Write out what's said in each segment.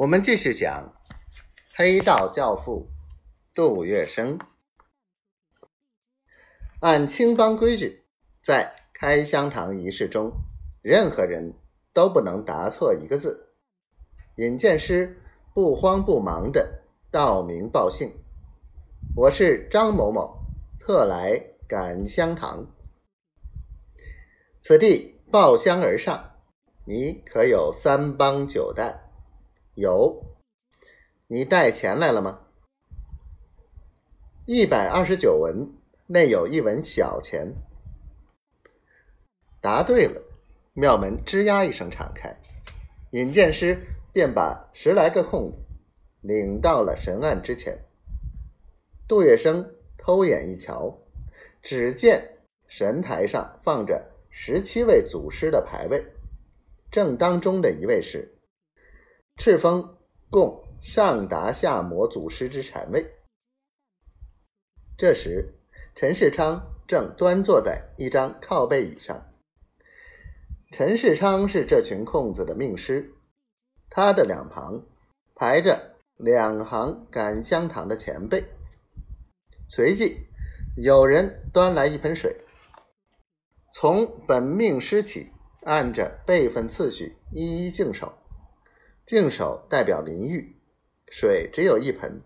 我们继续讲黑道教父杜月笙。按青帮规矩，在开香堂仪式中，任何人都不能答错一个字。引荐师不慌不忙地道名报姓，我是张某某，特来赶香堂。此地抱香而上，你可有三帮九带？有。你带钱来了吗？129文，内有1文小钱。答对了，庙门吱呀一声敞开，引荐师便把10来个空子领到了神案之前。杜月笙偷眼一瞧，只见神台上放着17位祖师的牌位，正当中的一位是敕封供上达下摩祖师之禅位。这时陈世昌正端坐在一张靠背椅上。陈世昌是这群空子的命师，他的两旁排着2行赶香堂的前辈。随即有人端来一盆水，从本命师起，按着辈分次序一一净手。净手代表淋浴，水只有1盆，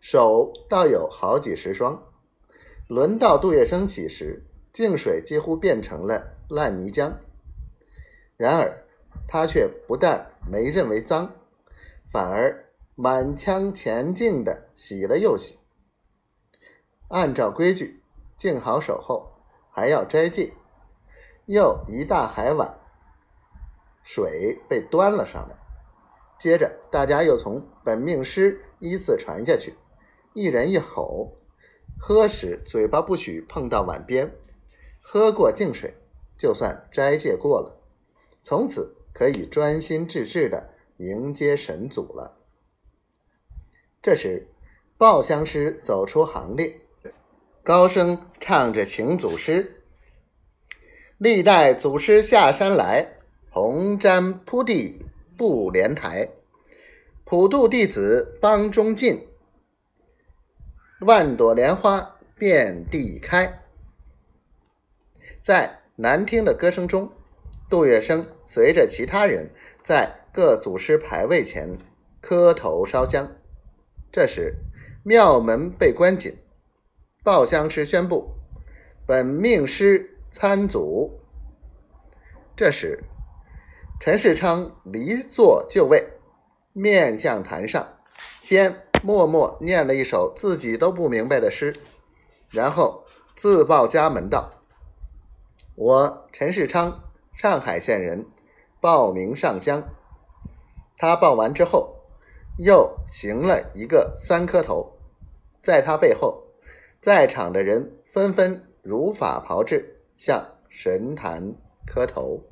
手倒有好几十双。轮到杜月笙起时，净水几乎变成了烂泥浆。然而他却不但没认为脏，反而满腔前进的洗了又洗。按照规矩，净好手后还要斋戒，又一大海碗水被端了上来。接着大家又从本命师依次传下去，一人一吼，喝时嘴巴不许碰到碗边，喝过净水就算斋戒过了，从此可以专心致志地迎接神祖了。这时抱香师走出行列，高声唱着请祖师：历代祖师下山来，红毡铺地不连台，普渡弟子帮中进，万朵莲花遍地开。在难听的歌声中，杜月笙随着其他人在各祖师牌位前磕头烧香。这时庙门被关紧，抱香师宣布本命师参祖。这时陈世昌离座就位，面向坛上，先默默念了一首自己都不明白的诗，然后自报家门道：我陈世昌，上海县人，报名上香。他报完之后又行了一个3磕头。在他背后，在场的人纷纷如法炮制，向神坛磕头。